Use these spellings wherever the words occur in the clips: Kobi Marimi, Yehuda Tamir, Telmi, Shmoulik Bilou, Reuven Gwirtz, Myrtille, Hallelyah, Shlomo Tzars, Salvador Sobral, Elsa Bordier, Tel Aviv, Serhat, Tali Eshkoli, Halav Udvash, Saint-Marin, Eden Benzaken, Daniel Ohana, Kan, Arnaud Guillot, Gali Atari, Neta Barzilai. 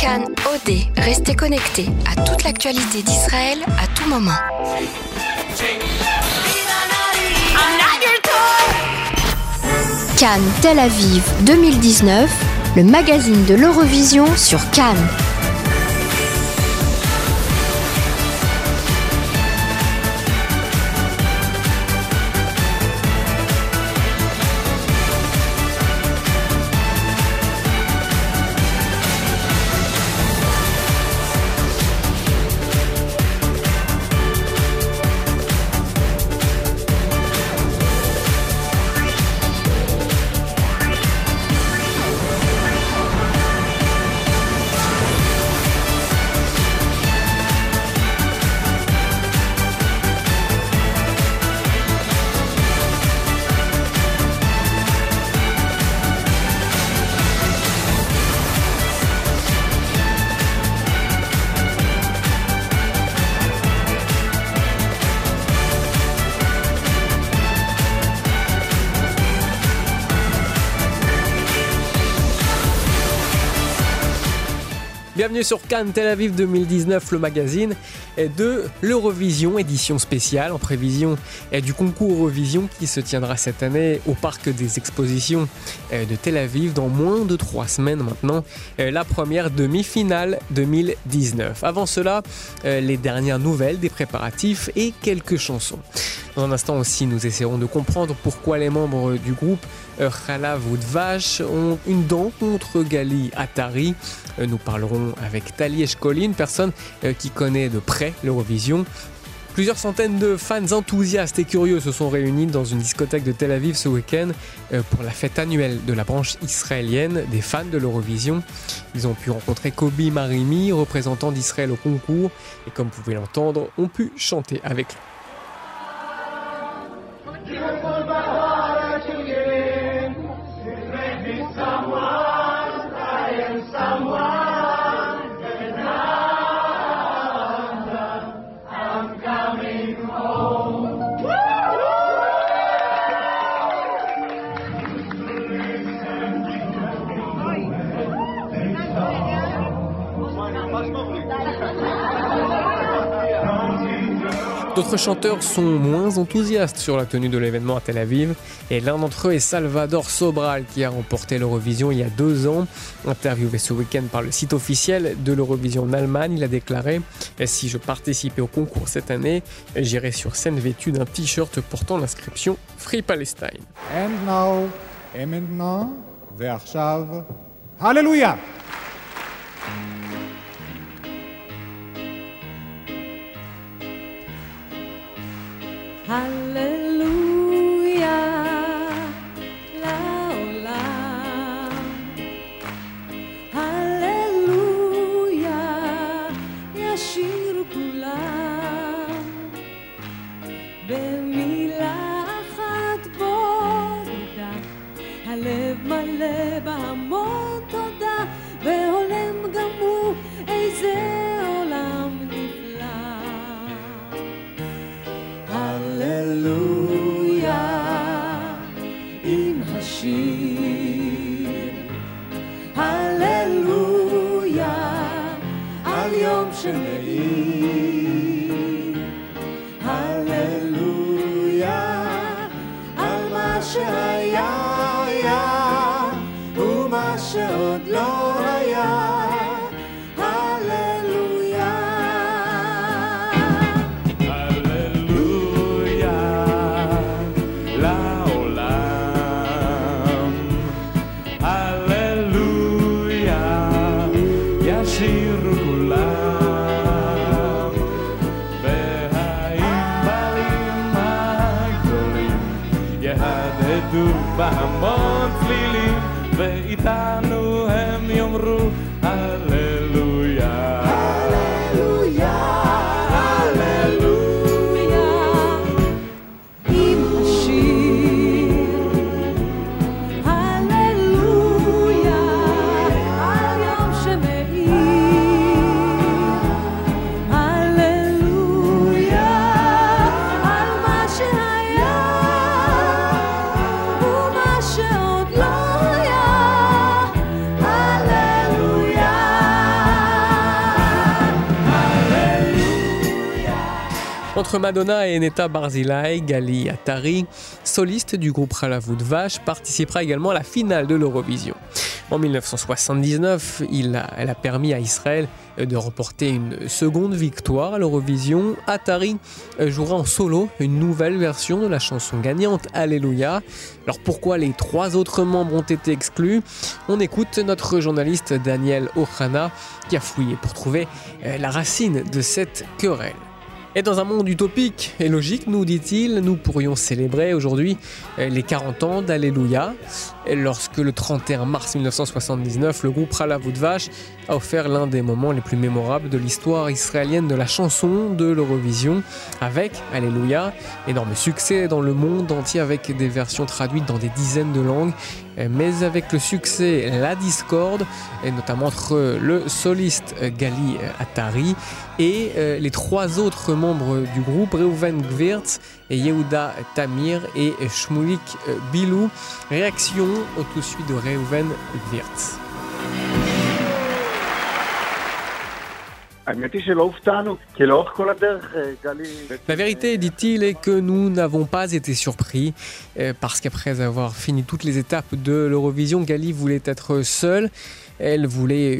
Kan OD, restez connectés à toute l'actualité d'Israël à tout moment. Kan Tel Aviv 2019, le magazine de l'Eurovision sur Kan. Bienvenue sur Kan Tel Aviv 2019, le magazine de l'Eurovision, édition spéciale en prévision du concours Eurovision qui se tiendra cette année au Parc des Expositions de Tel Aviv dans moins de 3 semaines maintenant, la première demi-finale 2019. Avant cela, les dernières nouvelles des préparatifs et quelques chansons. Dans un instant aussi, nous essaierons de comprendre pourquoi les membres du groupe Halav Udvash ont une dent contre Gali Atari. Nous parlerons avec Tali Eshkoli, une personne qui connaît de près l'Eurovision. Plusieurs centaines de fans enthousiastes et curieux se sont réunis dans une discothèque de Tel Aviv ce week-end pour la fête annuelle de la branche israélienne des fans de l'Eurovision. Ils ont pu rencontrer Kobi Marimi, représentant d'Israël au concours, et comme vous pouvez l'entendre, ont pu chanter avec lui. D'autres chanteurs sont moins enthousiastes sur la tenue de l'événement à Tel Aviv, et l'un d'entre eux est Salvador Sobral, qui a remporté l'Eurovision il y a 2 ans. Interviewé ce week-end par le site officiel de l'Eurovision en Allemagne, il a déclaré « Si je participais au concours cette année, j'irais sur scène vêtu d'un t-shirt portant l'inscription Free Palestine. » et maintenant, Ve'achshav, Hallelujah. Hallelujah, Laolam. Hallelujah, Yashiru Kulam. Bemila achat boda, halev maleh b'hamon toda, ve'olem gamu eizeh. Hallelujah, im hashir. Hallelujah, al yom sheme'ir. Hallelujah, al ma she'haya ya, u'ma she'od lo haya. והמון צלילים, ואיתנו הם יאמרו הללויה. הללויה, הללויה, עם השיר. הללויה, על יום שמאיר. הללויה, על מה שהיה. שעוד לא היה, הללויה. Entre Madonna et Neta Barzilai, Gali Atari, soliste du groupe Halav Udvash, participera également à la finale de l'Eurovision. En 1979, elle a permis à Israël de remporter une seconde victoire à l'Eurovision. Atari jouera en solo une nouvelle version de la chanson gagnante « Alléluia ». Alors pourquoi les trois autres membres ont été exclus? On écoute notre journaliste Daniel Ohana qui a fouillé pour trouver la racine de cette querelle. Et dans un monde utopique et logique, nous dit-il, nous pourrions célébrer aujourd'hui les 40 ans d'Alléluia. Lorsque le 31 mars 1979, le groupe Halav Udvash a offert l'un des moments les plus mémorables de l'histoire israélienne de la chanson de l'Eurovision, avec Alléluia, énorme succès dans le monde entier avec des versions traduites dans des dizaines de langues, mais avec le succès, la discorde, et notamment entre le soliste Gali Atari et les trois autres membres du groupe, Reuven Gwirtz, Yehuda Tamir et Shmoulik Bilou. Réaction tout de suite de Reuven Gwirtz. La vérité, dit-il, est que nous n'avons pas été surpris parce qu'après avoir fini toutes les étapes de l'Eurovision, Gali voulait être seule. Elle voulait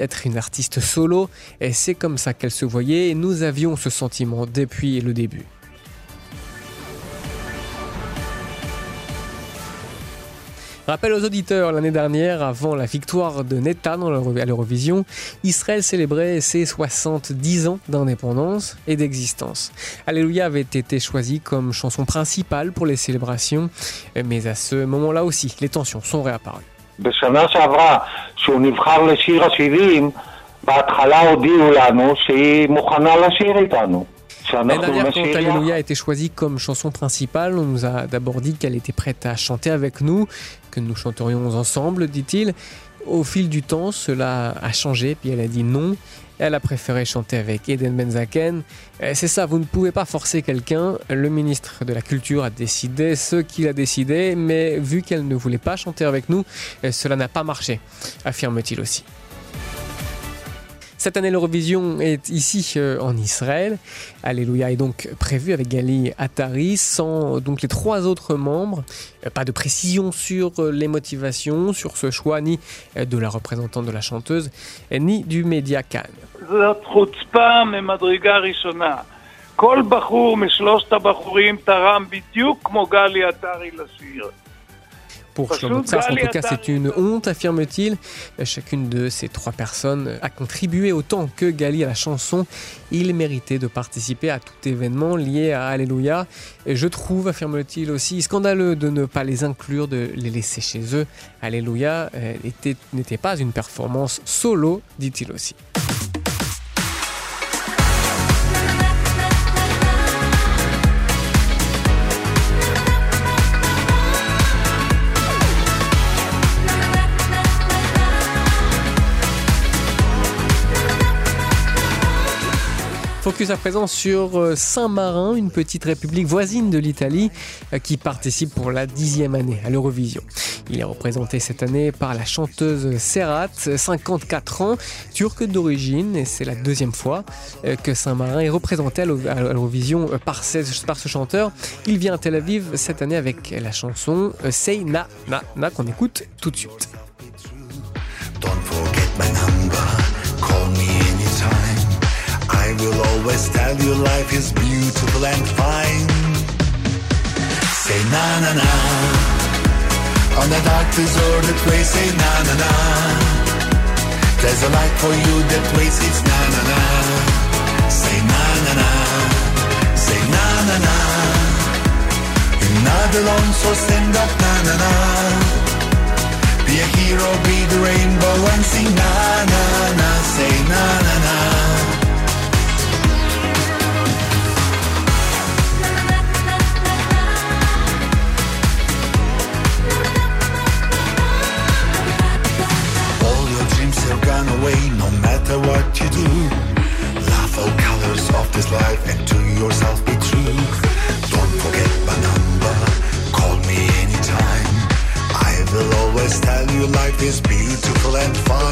être une artiste solo et c'est comme ça qu'elle se voyait et nous avions ce sentiment depuis le début. Rappel aux auditeurs, l'année dernière, avant la victoire de Neta à l'Eurovision, Israël célébrait ses 70 ans d'indépendance et d'existence. Alléluia avait été choisie comme chanson principale pour les célébrations, mais à ce moment-là aussi, les tensions sont réapparues. La dernière fois, Alléluia a été choisie comme chanson principale. On nous a d'abord dit qu'elle était prête à chanter avec nous, que nous chanterions ensemble, dit-il. Au fil du temps, cela a changé, puis elle a dit non. Elle a préféré chanter avec Eden Benzaken. C'est ça, vous ne pouvez pas forcer quelqu'un. Le ministre de la Culture a décidé ce qu'il a décidé, mais vu qu'elle ne voulait pas chanter avec nous, cela n'a pas marché, affirme-t-il aussi. Cette année, l'Eurovision est ici en Israël. Alléluia est donc prévue avec Gali Atari, sans donc les trois autres membres. Pas de précision sur les motivations, sur ce choix, ni de la représentante de la chanteuse, ni du média Cannes. Pour Shlomo Tzars, en tout cas, c'est une honte, affirme-t-il. Chacune de ces trois personnes a contribué autant que Gali à la chanson. Il méritait de participer à tout événement lié à Alléluia. Je trouve, affirme-t-il aussi, scandaleux de ne pas les inclure, de les laisser chez eux. Alléluia n'était pas une performance solo, dit-il aussi. Focus à présent sur Saint-Marin, une petite république voisine de l'Italie qui participe pour la 10e année à l'Eurovision. Il est représenté cette année par la chanteuse Serhat, 54 ans, turque d'origine, et c'est la deuxième fois que Saint-Marin est représenté à l'Eurovision par ce chanteur. Il vient à Tel Aviv cette année avec la chanson « Say Na Na Na » qu'on écoute tout de suite. I will always tell you life is beautiful and fine. Say na na na. On the doctor's ordered way, say na na na. There's a light for you that waits, it's na na na. Say na na na. Say na na na. You're not alone, so stand up, na na na. Be a hero, be the rainbow and sing na na na. Say na na na. Tell you life is beautiful and fine.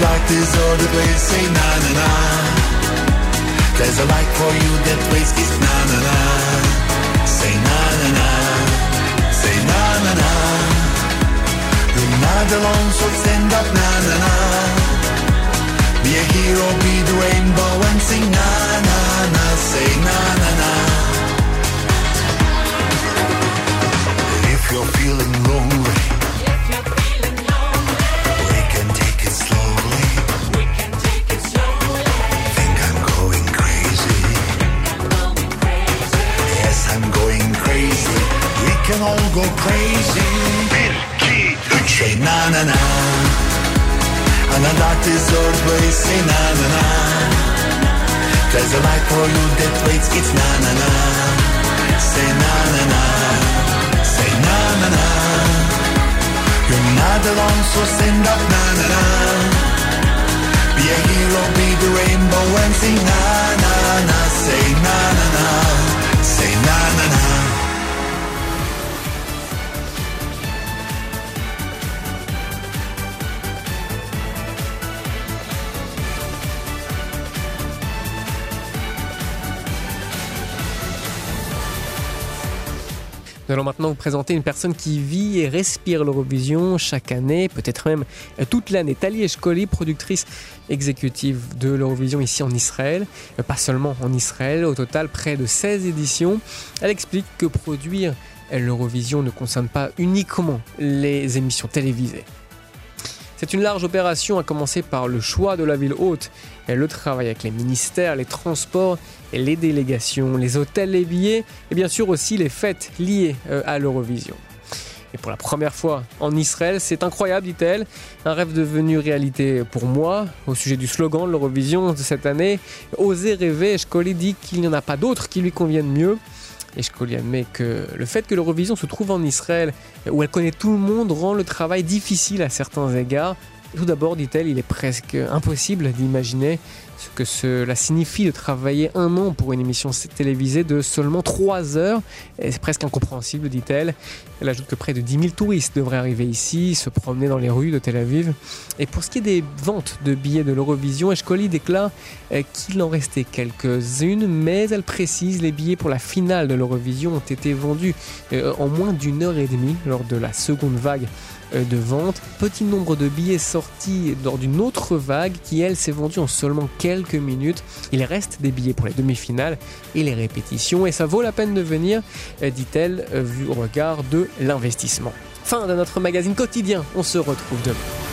doctors or the place say na na na. There's a light for you, that place is na na na. Say na na na, say na na na. You're not alone, so stand up na na na. Be a hero, be the rainbow and sing na na na. Say na na na. If you're feeling lonely, can all go crazy. Say na na na, and the doctors always say na na na. There's a light for you that waits. It's na na na. Say na na na, say na na na. You're not alone, so stand up na na na. Be a hero, be the rainbow, and sing na na na. Say na na na, say na na na. Nous allons maintenant vous présenter une personne qui vit et respire l'Eurovision chaque année, peut-être même toute l'année. Tali Eshkoli, productrice exécutive de l'Eurovision ici en Israël, pas seulement en Israël, au total près de 16 éditions. Elle explique que produire l'Eurovision ne concerne pas uniquement les émissions télévisées. C'est une large opération à commencer par le choix de la ville hôte, le travail avec les ministères, les transports, les délégations, les hôtels, les billets et bien sûr aussi les fêtes liées à l'Eurovision. Et pour la première fois en Israël, c'est incroyable, dit-elle, un rêve devenu réalité pour moi. Au sujet du slogan de l'Eurovision de cette année, « Oser rêver », Eshkoli dit qu'il n'y en a pas d'autres qui lui conviennent mieux. Eshkoli admet que le fait que l'Eurovision se trouve en Israël, où elle connaît tout le monde, rend le travail difficile à certains égards. Tout d'abord, dit-elle, il est presque impossible d'imaginer ce que cela signifie de travailler un an pour une émission télévisée de seulement 3 heures. Et c'est presque incompréhensible, dit-elle. Elle ajoute que près de 10 000 touristes devraient arriver ici, se promener dans les rues de Tel Aviv. Et pour ce qui est des ventes de billets de l'Eurovision, Eshkoli déclare qu'il en restait quelques-unes, mais elle précise les billets pour la finale de l'Eurovision ont été vendus en moins d'1h30 lors de la seconde vague de vente. Petit nombre de billets sortis lors d'une autre vague qui, elle, s'est vendue en seulement quelques minutes. Il reste des billets pour les demi-finales et les répétitions et ça vaut la peine de venir, dit-elle, vu au regard de l'investissement. Fin de notre magazine quotidien, on se retrouve demain.